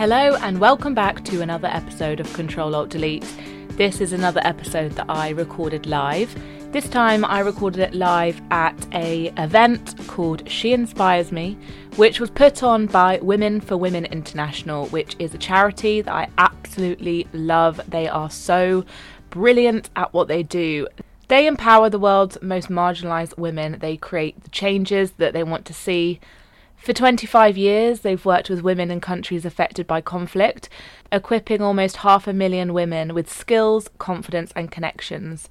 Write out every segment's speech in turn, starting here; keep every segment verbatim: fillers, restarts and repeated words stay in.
Hello and welcome back to another episode of Control Alt Delete. This is another episode that I recorded live. This time I recorded it live at an event called She Inspires Me, which was put on by Women for Women International, which is a charity that I absolutely love. They are so brilliant at what they do. They empower the world's most marginalised women. They create the changes that they want to see. For twenty-five years, they've worked with women in countries affected by conflict, equipping almost half a million women with skills, confidence, and connections.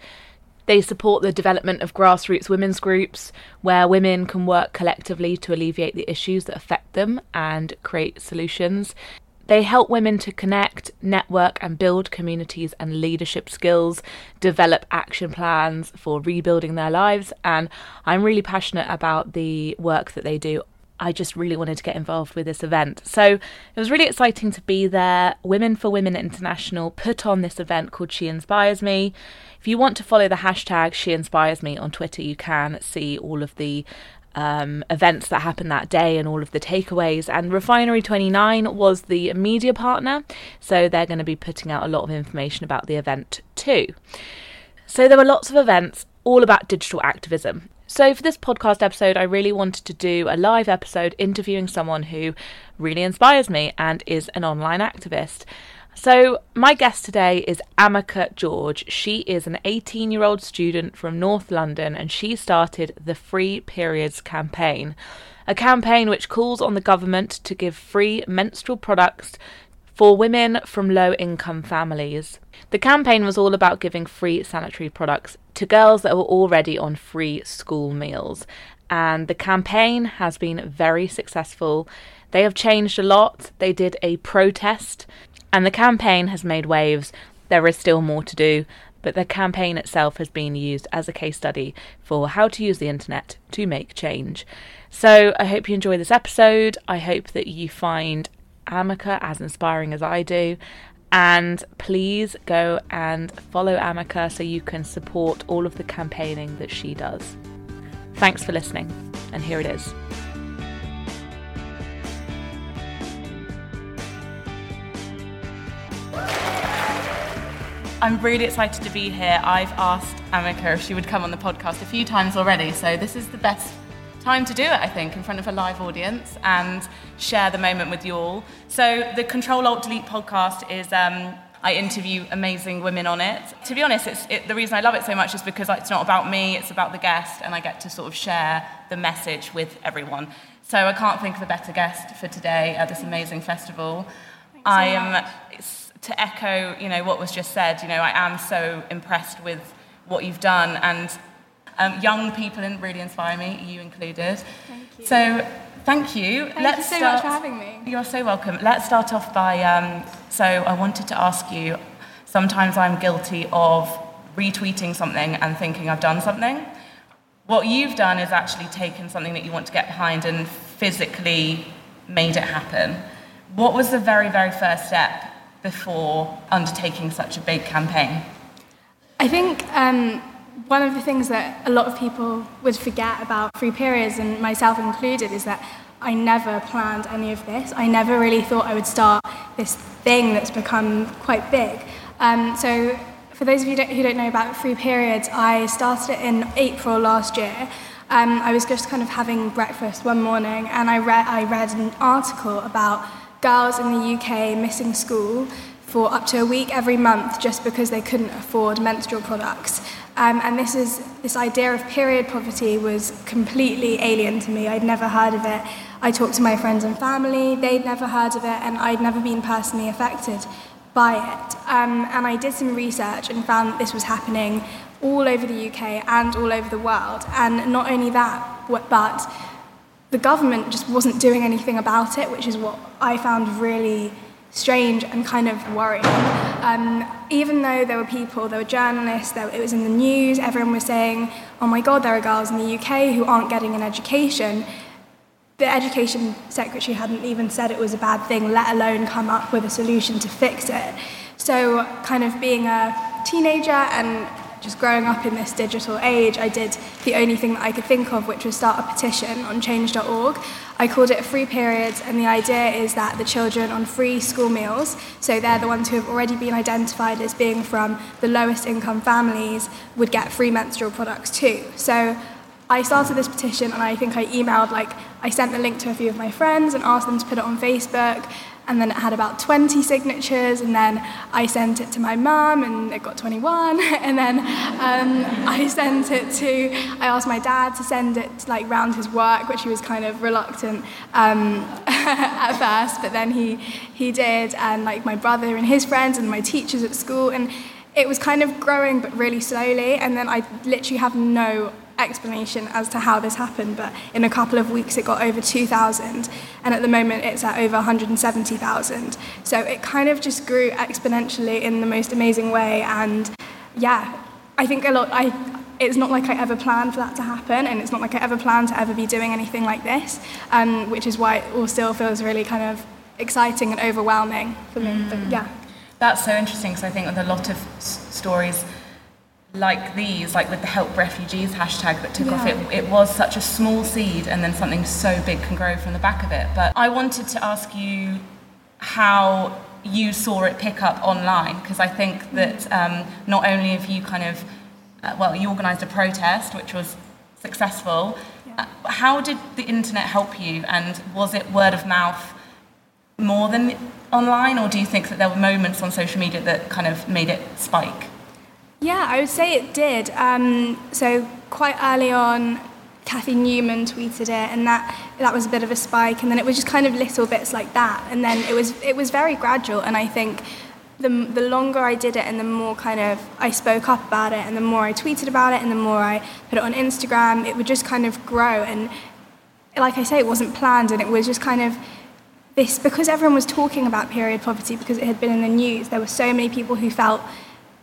They support the development of grassroots women's groups where women can work collectively to alleviate the issues that affect them and create solutions. They help women to connect, network and build communities and leadership skills, develop action plans for rebuilding their lives, and I'm really passionate about the work that they do. I just really wanted to get involved with this event. So it was really exciting to be there. Women for Women International put on this event called She Inspires Me. If you want to follow the hashtag She Inspires Me on Twitter, you can see all of the Um, events that happened that day and all of the takeaways, and Refinery twenty-nine was the media partner, so they're going to be putting out a lot of information about the event too. So there were lots of events all about digital activism. So for this podcast episode, I really wanted to do a live episode interviewing someone who really inspires me and is an online activist. So my guest today is Amika George. She is an eighteen-year-old student from North London, and she started the Free Periods campaign, a campaign which calls on the government to give free menstrual products for women from low-income families. The campaign was all about giving free sanitary products to girls that were already on free school meals. And the campaign has been very successful. They have changed a lot. They did a protest, and the campaign has made waves. There is still more to do, but the campaign itself has been used as a case study for how to use the internet to make change. So I hope you enjoy this episode. I hope that you find Amika as inspiring as I do. And please go and follow Amika so you can support all of the campaigning that she does. Thanks for listening. And here it is. I'm really excited to be here. I've asked Amika if she would come on the podcast a few times already, so this is the best time to do it, I think, in front of a live audience and share the moment with you all. So the Control Alt Delete podcast is, um, I interview amazing women on it. To be honest, it's, it, the reason I love it so much is because it's not about me, it's about the guest, and I get to sort of share the message with everyone. So I can't think of a better guest for today at this amazing festival. Thanks I am... So to echo, you know, what was just said, you know, I am so impressed with what you've done, and um, young people really inspire me, you included. Thank you. So, thank you. Thank Let's you so start... much for having me. You're so welcome. Let's start off by, um, so I wanted to ask you, sometimes I'm guilty of retweeting something and thinking I've done something. What you've done is actually taken something that you want to get behind and physically made it happen. What was the very, very first step before undertaking such a big campaign? I think um, one of the things that a lot of people would forget about Free Periods, and myself included, is that I never planned any of this. I never really thought I would start this thing that's become quite big. Um, so for those of you who don't know about Free Periods, I started it in April last year. Um, I was just kind of having breakfast one morning and I, re- I read an article about girls in the U K missing school for up to a week every month just because they couldn't afford menstrual products. Um, and this is this idea of period poverty was completely alien to me. I'd never heard of it. I talked to my friends and family, they'd never heard of it, and I'd never been personally affected by it. Um, and I did some research and found that this was happening all over the U K and all over the world. And not only that, but the government just wasn't doing anything about it, which is what I found really strange and kind of worrying. Um, even though there were people, there were journalists, there, it was in the news, everyone was saying, oh my God, there are girls in the U K who aren't getting an education. The Education Secretary hadn't even said it was a bad thing, let alone come up with a solution to fix it. So kind of being a teenager and just growing up in this digital age, I did the only thing that I could think of, which was start a petition on change dot org. I called it Free Periods, and the idea is that the children on free school meals, so they're the ones who have already been identified as being from the lowest income families, would get free menstrual products too. So I started this petition, and I think I emailed, like, I sent the link to a few of my friends and asked them to put it on Facebook, and then it had about twenty signatures, and then I sent it to my mum, and it got twenty-one, and then um, I sent it to, I asked my dad to send it, like, round his work, which he was kind of reluctant um, at first, but then he, he did, and, like, my brother and his friends and my teachers at school, and it was kind of growing, but really slowly, and then I literally have no explanation as to how this happened, but in a couple of weeks it got over two thousand, and at the moment it's at over one hundred seventy thousand. So it kind of just grew exponentially in the most amazing way, and yeah, I think a lot, I it's not like I ever planned for that to happen, and it's not like I ever planned to ever be doing anything like this, um, which is why it all still feels really kind of exciting and overwhelming for me, mm. but yeah. That's so interesting, because I think with a lot of s- stories like these, like with the Help Refugees hashtag that took yeah. off, it, it was such a small seed, and then something so big can grow from the back of it. But I wanted to ask you how you saw it pick up online, because I think that um, not only have you kind of, uh, well, you organised a protest, which was successful. Yeah. Uh, how did the internet help you, and was it word of mouth more than online, or do you think that there were moments on social media that kind of made it spike? Yeah, I would say it did. Um, so quite early on, Kathy Newman tweeted it, and that that was a bit of a spike. And then it was just kind of little bits like that. And then it was it was very gradual. And I think the the longer I did it, and the more kind of I spoke up about it, and the more I tweeted about it, and the more I put it on Instagram, it would just kind of grow. And like I say, it wasn't planned, and it was just kind of this, because everyone was talking about period poverty, because it had been in the news. There were so many people who felt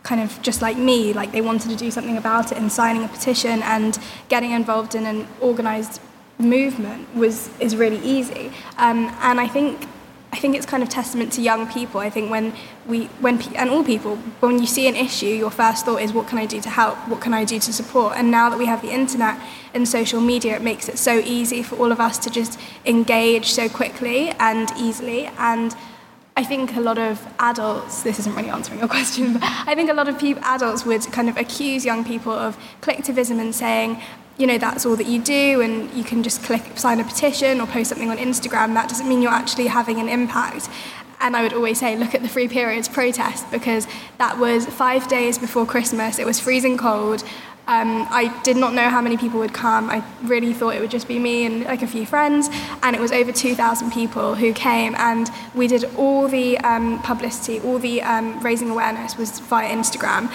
kind of just like me, like they wanted to do something about it, and signing a petition and getting involved in an organised movement was is really easy. Um, and I think I think it's kind of testament to young people. I think when we when and all people, when you see an issue, your first thought is, what can I do to help? What can I do to support? And now that we have the internet and social media, it makes it so easy for all of us to just engage so quickly and easily. And I think a lot of adults, this isn't really answering your question, but I think a lot of people, adults would kind of accuse young people of clicktivism and saying, you know, that's all that you do, and you can just click, sign a petition or post something on Instagram. That doesn't mean you're actually having an impact. And I would always say, look at the Free Periods protest, because that was five days before Christmas. It was freezing cold. Um, I did not know how many people would come. I really thought it would just be me and like a few friends, and it was over two thousand people who came, and we did all the um, publicity, all the um, raising awareness was via Instagram.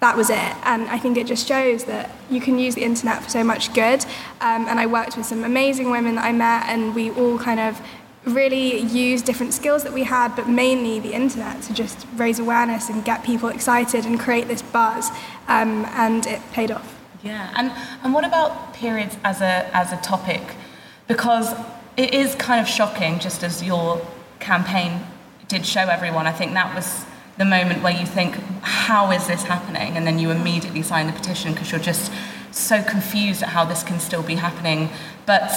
That was it, and I think it just shows that you can use the internet for so much good, um, and I worked with some amazing women that I met, and we all kind of really use different skills that we had, but mainly the internet, to just raise awareness and get people excited and create this buzz, um, and it paid off. Yeah, and and what about periods as a as a topic? Because it is kind of shocking, just as your campaign did show everyone. I think that was the moment where you think, how is this happening? And then you immediately sign the petition, because you're just so confused at how this can still be happening. But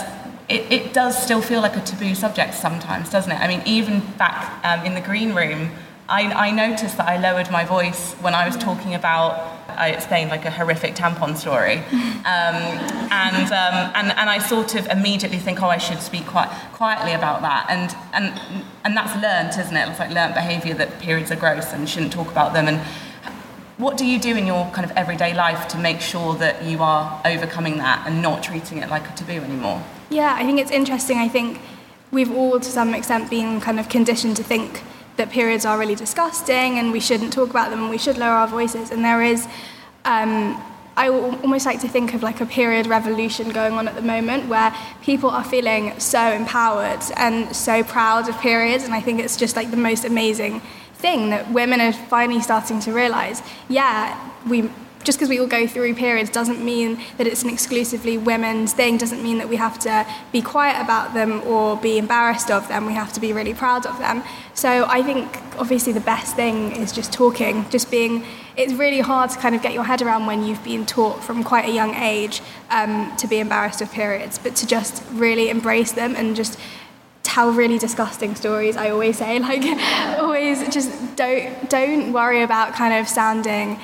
It, it does still feel like a taboo subject sometimes, doesn't it? I mean, even back um, in the green room, I, I noticed that I lowered my voice when I was talking about, I explained like a horrific tampon story. Um, and, um, and and I sort of immediately think, oh, I should speak quite quietly about that. And and and that's learnt, isn't it? It's like learnt behaviour, that periods are gross and you shouldn't talk about them. And what do you do in your kind of everyday life to make sure that you are overcoming that and not treating it like a taboo anymore? Yeah, I think it's interesting. I think we've all, to some extent, been kind of conditioned to think that periods are really disgusting and we shouldn't talk about them and we should lower our voices. And there is, um, I almost like to think of like a period revolution going on at the moment, where people are feeling so empowered and so proud of periods. And I think it's just like the most amazing thing that women are finally starting to realise, yeah, we just because we all go through periods doesn't mean that it's an exclusively women's thing, doesn't mean that we have to be quiet about them or be embarrassed of them. We have to be really proud of them. So I think obviously the best thing is just talking, just being, it's really hard to kind of get your head around when you've been taught from quite a young age um, to be embarrassed of periods, but to just really embrace them and just tell really disgusting stories. I always say, like, always just don't don't worry about kind of sounding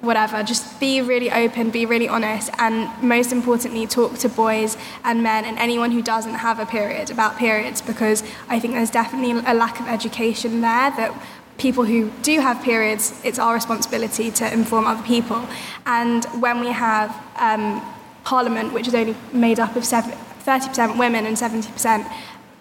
whatever, just be really open, be really honest, and most importantly talk to boys and men and anyone who doesn't have a period about periods, because I think there's definitely a lack of education there that people who do have periods, it's our responsibility to inform other people. And when we have um, Parliament, which is only made up of thirty percent women and seventy percent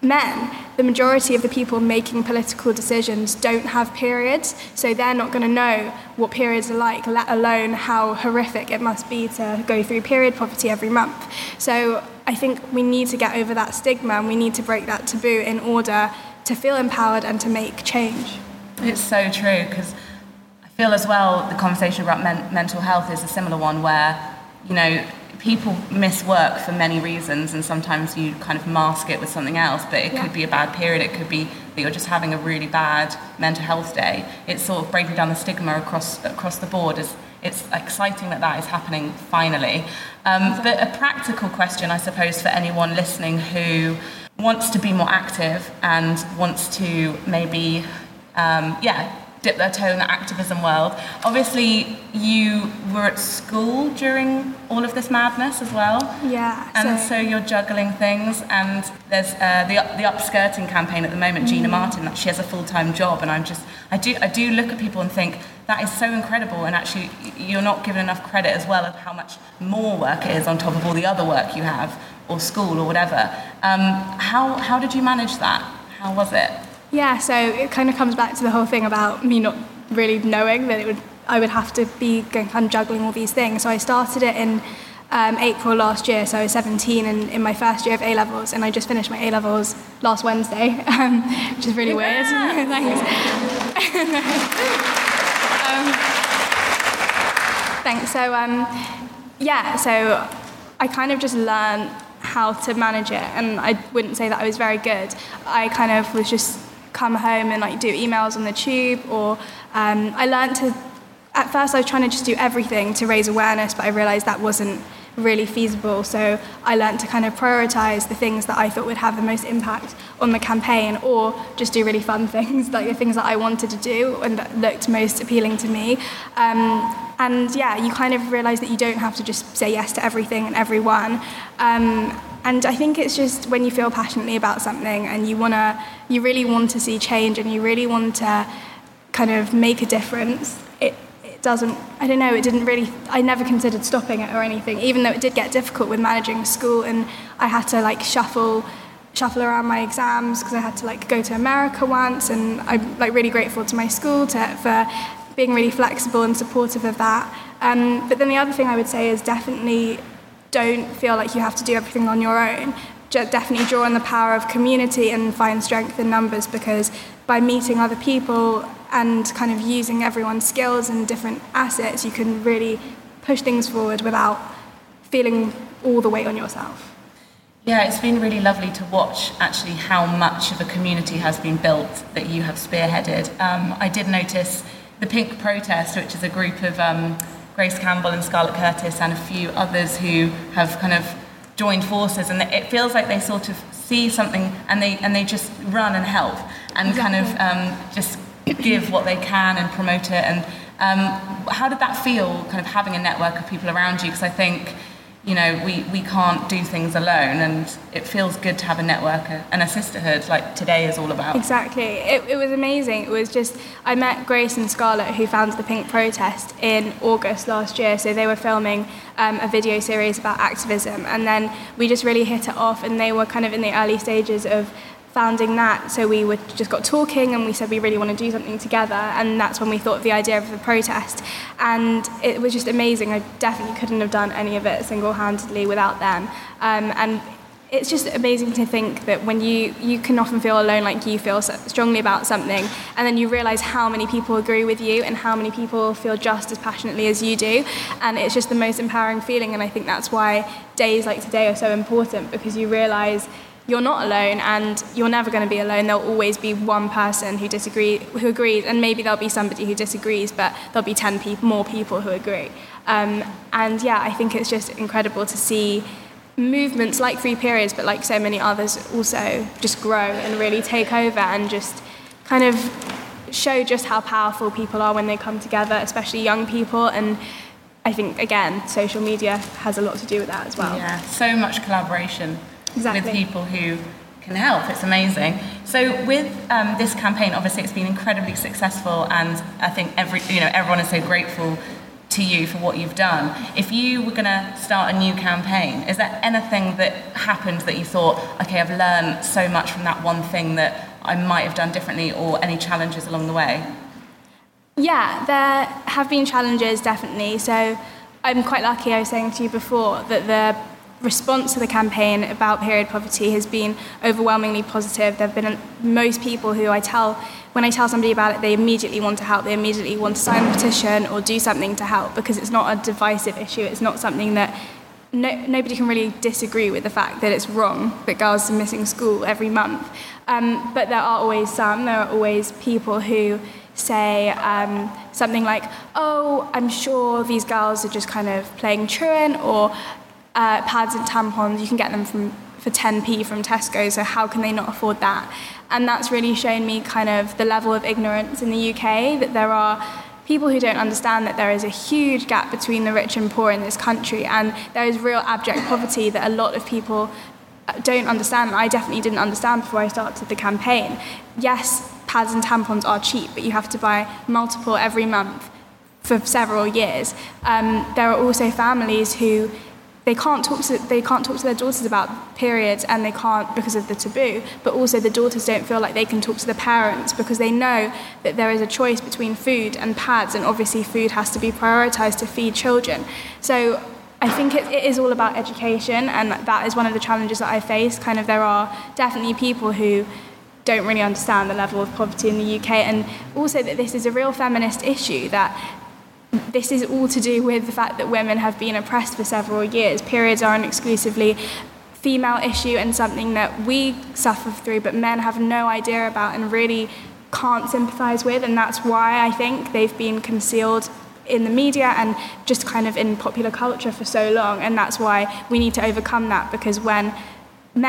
men, the majority of the people making political decisions don't have periods, so they're not going to know what periods are like, let alone how horrific it must be to go through period poverty every month. So I think we need to get over that stigma and we need to break that taboo in order to feel empowered and to make change. It's so true, because I feel as well the conversation about men- mental health is a similar one where, you know, people miss work for many reasons, and sometimes you kind of mask it with something else, but it yeah. could be a bad period, it could be that you're just having a really bad mental health day. It's sort of breaking down the stigma across across the board. It's, it's exciting that that is happening finally. Um, but a practical question, I suppose, for anyone listening who wants to be more active and wants to maybe, um, yeah, dip their toe in the activism world. Obviously, you were at school during all of this madness as well. Yeah. And so, so you're juggling things. And there's uh, the the upskirting campaign at the moment. Mm-hmm. Gina Martin, that she has a full-time job, and I'm just I do I do look at people and think that is so incredible. And actually, you're not given enough credit as well of how much more work it is on top of all the other work you have, or school, or whatever. Um, how how did you manage that? How was it? Yeah, so it kind of comes back to the whole thing about me not really knowing that it would I would have to be kind of juggling all these things. So I started it in um, April last year, so I was seventeen and in my first year of A-levels, and I just finished my A-levels last Wednesday, um, which is really weird. Thanks. um, thanks. So, um, yeah, so I kind of just learned how to manage it, and I wouldn't say that I was very good. I kind of was just... come home and like do emails on the tube, or um, I learned to, at first I was trying to just do everything to raise awareness, but I realised that wasn't really feasible, so I learned to kind of prioritise the things that I thought would have the most impact on the campaign, or just do really fun things, like the things that I wanted to do and that looked most appealing to me. Um, and yeah, you kind of realise that you don't have to just say yes to everything and everyone. Um, And I think it's just when you feel passionately about something and you wanna, you really want to see change and you really want to kind of make a difference, it, it doesn't, I don't know, it didn't really, I never considered stopping it or anything, even though it did get difficult with managing school, and I had to like shuffle shuffle around my exams because I had to like go to America once, and I'm like really grateful to my school to, for being really flexible and supportive of that. Um, but then the other thing I would say is definitely don't feel like you have to do everything on your own. Just definitely draw on the power of community and find strength in numbers, because by meeting other people and kind of using everyone's skills and different assets, you can really push things forward without feeling all the weight on yourself. Yeah, it's been really lovely to watch actually how much of a community has been built that you have spearheaded. Um, I did notice the Pink Protest, which is a group of um, Grace Campbell and Scarlett Curtis and a few others who have kind of joined forces, and it feels like they sort of see something and they and they just run and help and exactly. kind of um, just give what they can and promote it. And um, how did that feel, kind of having a network of people around you? Because I think, you know, we, we can't do things alone, and it feels good to have a network and a sisterhood like today is all about. Exactly. It, it was amazing. It was just, I met Grace and Scarlett, who founded the Pink Protest in August last year, so they were filming um, a video series about activism, and then we just really hit it off, and they were kind of in the early stages of founding that, so we were, just got talking and we said we really want to do something together, and that's when we thought of the idea of the protest, and it was just amazing. I definitely couldn't have done any of it single-handedly without them, um, and it's just amazing to think that when you, you can often feel alone, like you feel so strongly about something, and then you realise how many people agree with you and how many people feel just as passionately as you do. And it's just the most empowering feeling. And I think that's why days like today are so important, because you realise you're not alone and you're never going to be alone. There'll always be one person who disagree, who agrees, and maybe there'll be somebody who disagrees, but there'll be ten people, more people who agree. Um, and yeah, I think it's just incredible to see movements like Free Periods, but like so many others, also just grow and really take over and just kind of show just how powerful people are when they come together, especially young people. And I think, again, social media has a lot to do with that as well. Yeah, so much collaboration. Exactly. With people who can help. It's amazing. So with um, this campaign, obviously it's been incredibly successful, and I think every you know everyone is so grateful to you for what you've done. If you were going to start a new campaign, is there anything that happened that you thought, okay, I've learned so much from that one thing that I might have done differently, or any challenges along the way? Yeah, there have been challenges, definitely. So I'm quite lucky, I was saying to you before, that the response to the campaign about period poverty has been overwhelmingly positive. There have been most people who I tell, when I tell somebody about it, they immediately want to help. They immediately want to sign a petition or do something to help, because it's not a divisive issue. It's not something that no, nobody can really disagree with, the fact that it's wrong that girls are missing school every month. Um, but there are always some, there are always people who say um, something like, oh, I'm sure these girls are just kind of playing truant, or Uh, pads and tampons, you can get them from for ten p from Tesco, so how can they not afford that? And that's really shown me kind of the level of ignorance in the U K, that there are people who don't understand that there is a huge gap between the rich and poor in this country, and there is real abject poverty that a lot of people don't understand. I definitely didn't understand before I started the campaign. Yes, pads and tampons are cheap, but you have to buy multiple every month for several years. Um, there are also families who They can't talk to they can't talk to their daughters about periods, and they can't because of the taboo. But also the daughters don't feel like they can talk to the parents, because they know that there is a choice between food and pads, and obviously food has to be prioritised to feed children. So I think it, it is all about education, and that is one of the challenges that I face. Kind of, there are definitely people who don't really understand the level of poverty in the U K, and also that this is a real feminist issue, that this is all to do with the fact that women have been oppressed for several years. Periods are an exclusively female issue and something that we suffer through, but men have no idea about and really can't sympathise with. And that's why I think they've been concealed in the media and just kind of in popular culture for so long. And that's why we need to overcome that, because when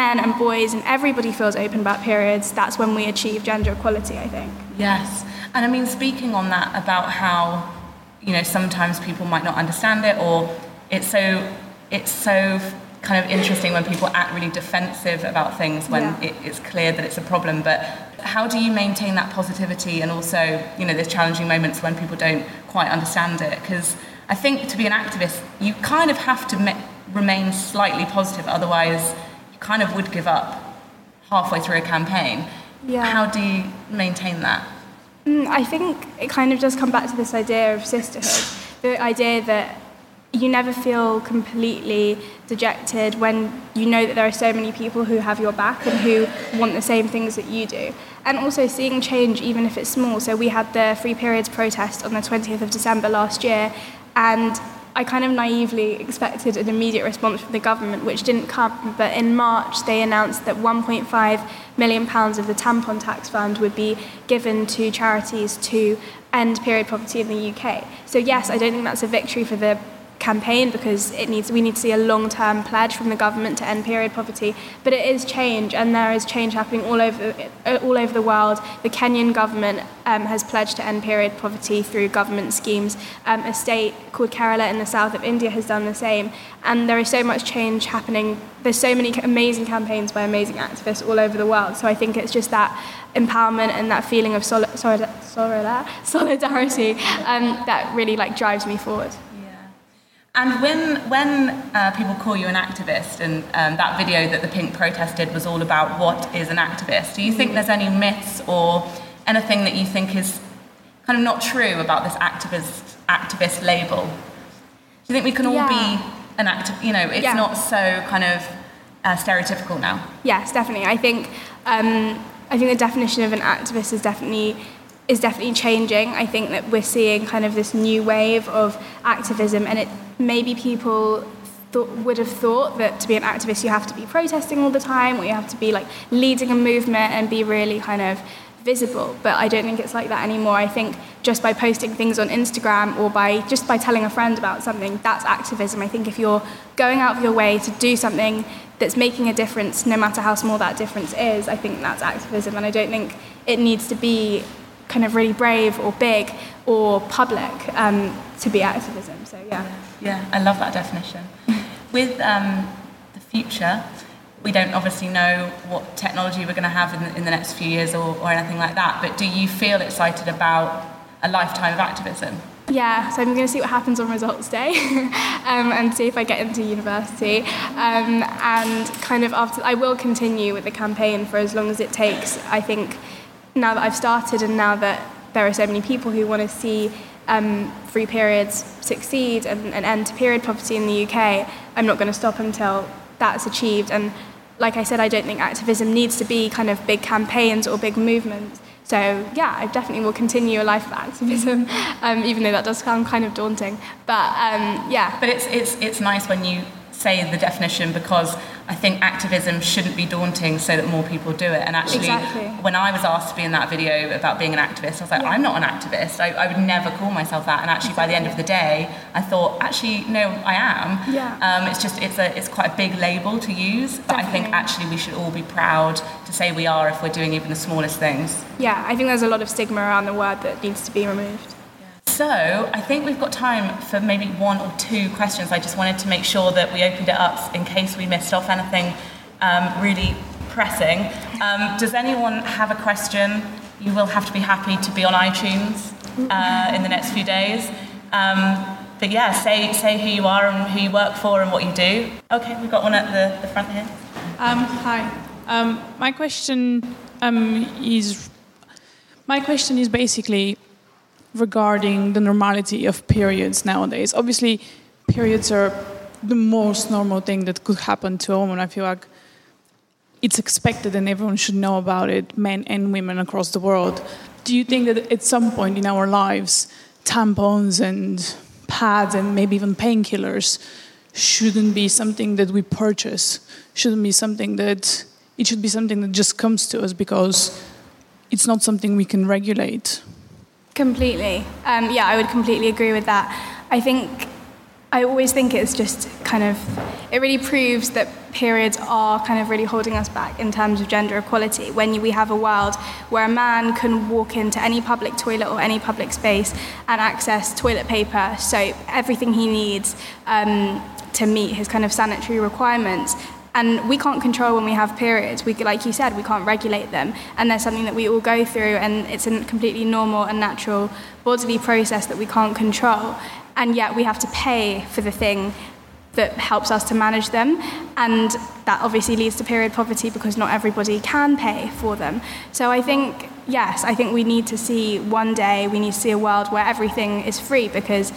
men and boys and everybody feels open about periods, that's when we achieve gender equality, I think. Yes. And I mean, speaking on that about how, you know, sometimes people might not understand it, or it's so it's so kind of interesting when people act really defensive about things when yeah. it, it's clear that it's a problem. But how do you maintain that positivity, and also, you know, there's challenging moments when people don't quite understand it? Because I think to be an activist, you kind of have to me- remain slightly positive, otherwise you kind of would give up halfway through a campaign. Yeah. How do you maintain that? I think it kind of does come back to this idea of sisterhood, the idea that you never feel completely dejected when you know that there are so many people who have your back and who want the same things that you do. And also seeing change, even if it's small. So we had the Free Periods protest on the twentieth of December last year, and I kind of naively expected an immediate response from the government, which didn't come. But in March, they announced that one point five million pounds of the tampon tax fund would be given to charities to end period poverty in the U K. So yes, I don't think that's a victory for the campaign, because it needs we need to see a long-term pledge from the government to end period poverty. But it is change, and there is change happening all over all over the world. The Kenyan government um, has pledged to end period poverty through government schemes. Um, a state called Kerala in the south of India has done the same, and there is so much change happening. There's so many amazing campaigns by amazing activists all over the world. So I think it's just that empowerment and that feeling of soli- solid- solid- solidarity um, that really like drives me forward. And when when uh, people call you an activist, and um, that video that the Pink Protest did was all about what is an activist, do you think there's any myths or anything that you think is kind of not true about this activist activist label? Do you think we can all yeah. be an activist? You know, it's yeah. not so kind of uh, stereotypical now? Yes, definitely. I think um, I think the definition of an activist is definitely is definitely changing. I think that we're seeing kind of this new wave of activism, and it maybe people thought, would have thought that to be an activist you have to be protesting all the time, or you have to be like leading a movement and be really kind of visible, but I don't think it's like that anymore. I think just by posting things on Instagram or by just by telling a friend about something, that's activism. I think if you're going out of your way to do something that's making a difference, no matter how small that difference is, I think that's activism, and I don't think it needs to be kind of really brave or big or public um, to be activism. So yeah. Yeah, I love that definition. With um, the future, we don't obviously know what technology we're going to have in the, in the next few years or, or anything like that, but do you feel excited about a lifetime of activism? Yeah, so I'm going to see what happens on results day um, and see if I get into university. Um, and kind of after, I will continue with the campaign for as long as it takes. I think now that I've started and now that there are so many people who want to see um, Free Periods succeed and an end to period poverty in the U K, I'm not going to stop until that's achieved. And like I said, I don't think activism needs to be kind of big campaigns or big movements. So yeah, I definitely will continue a life of activism, um, even though that does sound kind of daunting. But um, yeah. But it's it's it's nice when you say the definition, because I think activism shouldn't be daunting so that more people do it. And actually, exactly. When I was asked to be in that video about being an activist, I was like, yeah. I'm not an activist. I, I would never call myself that. And actually, exactly. By the end of the day, I thought, actually, no, I am. Yeah. Um, it's just, it's a, it's quite a big label to use. But definitely. I think actually we should all be proud to say we are if we're doing even the smallest things. Yeah, I think there's a lot of stigma around the word that needs to be removed. So I think we've got time for maybe one or two questions. I just wanted to make sure that we opened it up in case we missed off anything um, really pressing. Um, does anyone have a question? You will have to be happy to be on iTunes uh, in the next few days. Um, but yeah, say say who you are and who you work for and what you do. Okay, we've got one at the, the front here. Um, hi. Um, my question um, is my question is basically regarding the normality of periods nowadays. Obviously, periods are the most normal thing that could happen to a woman. I feel like it's expected and everyone should know about it, men and women across the world. Do you think that at some point in our lives, tampons and pads and maybe even painkillers shouldn't be something that we purchase, shouldn't be something that... It should be something that just comes to us because it's not something we can regulate? Completely. Um, yeah, I would completely agree with that. I think, I always think it's just kind of, it really proves that periods are kind of really holding us back in terms of gender equality. When we have a world where a man can walk into any public toilet or any public space and access toilet paper, soap, everything he needs um, to meet his kind of sanitary requirements. And we can't control when we have periods. We, like you said, we can't regulate them. And there's something that we all go through, and it's a completely normal and natural bodily process that we can't control. And yet we have to pay for the thing that helps us to manage them. And that obviously leads to period poverty because not everybody can pay for them. So I think, yes, I think we need to see one day, we need to see a world where everything is free, because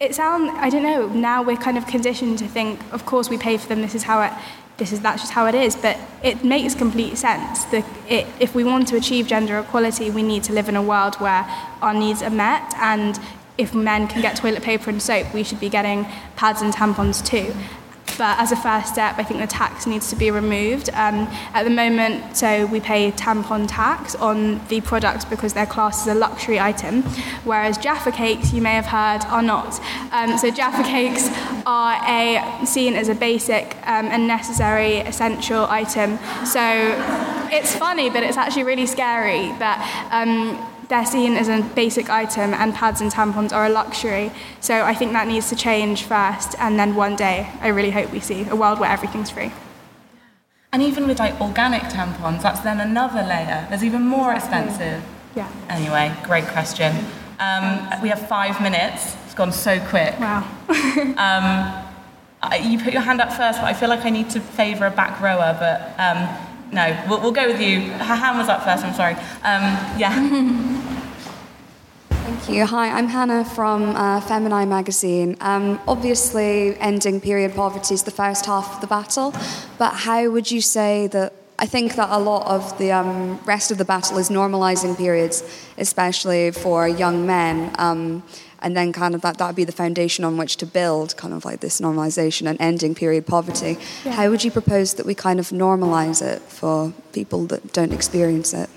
it sounds, I don't know, now we're kind of conditioned to think, of course we pay for them, this is how it This is that's just how it is, but it makes complete sense. The, it, if we want to achieve gender equality, we need to live in a world where our needs are met, and if men can get toilet paper and soap, we should be getting pads and tampons too. But as a first step, I think the tax needs to be removed. Um, at the moment, so we pay tampon tax on the products because they're classed as a luxury item, whereas Jaffa cakes, you may have heard, are not. Um, so Jaffa cakes are a, seen as a basic um, and necessary essential item. So it's funny, but it's actually really scary that um, they're seen as a basic item, and pads and tampons are a luxury. So I think that needs to change first, and then one day I really hope we see a world where everything's free. And even with like organic tampons, that's then another layer. There's even more exactly. expensive. Yeah. Anyway, great question. Um, we have five minutes. It's gone so quick. Wow. um, you put your hand up first, but I feel like I need to favour a back rower, but um, no, we'll, we'll go with you. Her hand was up first, I'm sorry. Um, yeah. Thank you. Hi, I'm Hannah from uh, Feminine Magazine. Um, obviously, ending period poverty is the first half of the battle, but how would you say that? I think that a lot of the um, rest of the battle is normalising periods, especially for young men, um, and then kind of that that would be the foundation on which to build kind of like this normalisation and ending period poverty. Yeah. How would you propose that we kind of normalise it for people that don't experience it?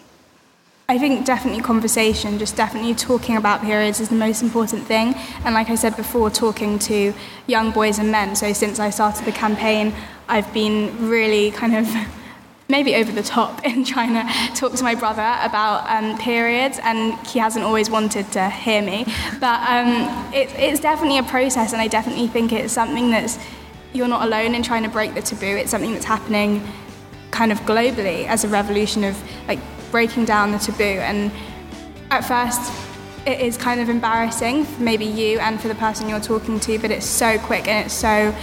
I think definitely conversation, just definitely talking about periods is the most important thing. And like I said before, talking to young boys and men. So since I started the campaign, I've been really kind of maybe over the top in trying to talk to my brother about um, periods, and he hasn't always wanted to hear me. But um, it, it's definitely a process, and I definitely think it's something that's, you're not alone in trying to break the taboo. It's something that's happening kind of globally as a revolution of like breaking down the taboo. And at first it is kind of embarrassing for maybe you and for the person you're talking to, but it's so quick and it's so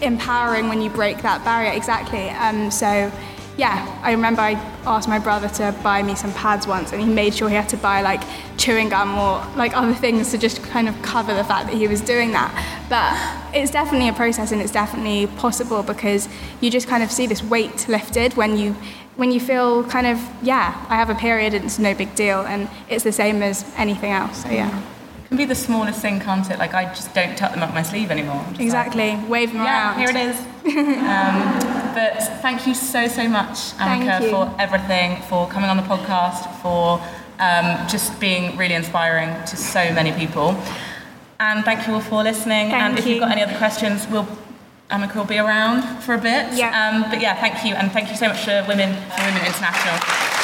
empowering when you break that barrier. Exactly. Um, so yeah, I remember I asked my brother to buy me some pads once, and he made sure he had to buy like chewing gum or like other things to just kind of cover the fact that he was doing that. But it's definitely a process, and it's definitely possible, because you just kind of see this weight lifted when you when you feel kind of, yeah, I have a period and it's no big deal, and it's the same as anything else, so yeah. It can be the smallest thing, can't it? Like, I just don't tuck them up my sleeve anymore. Exactly, like, wave them yeah, around. Yeah, here it is. um, but thank you so, so much, Amika, for everything, for coming on the podcast, for um, just being really inspiring to so many people. And thank you all for listening. Thank and you. If you've got any other questions, we'll... Amika will be around for a bit. Yeah. Um, but yeah, thank you. And thank you so much to Women for Women International.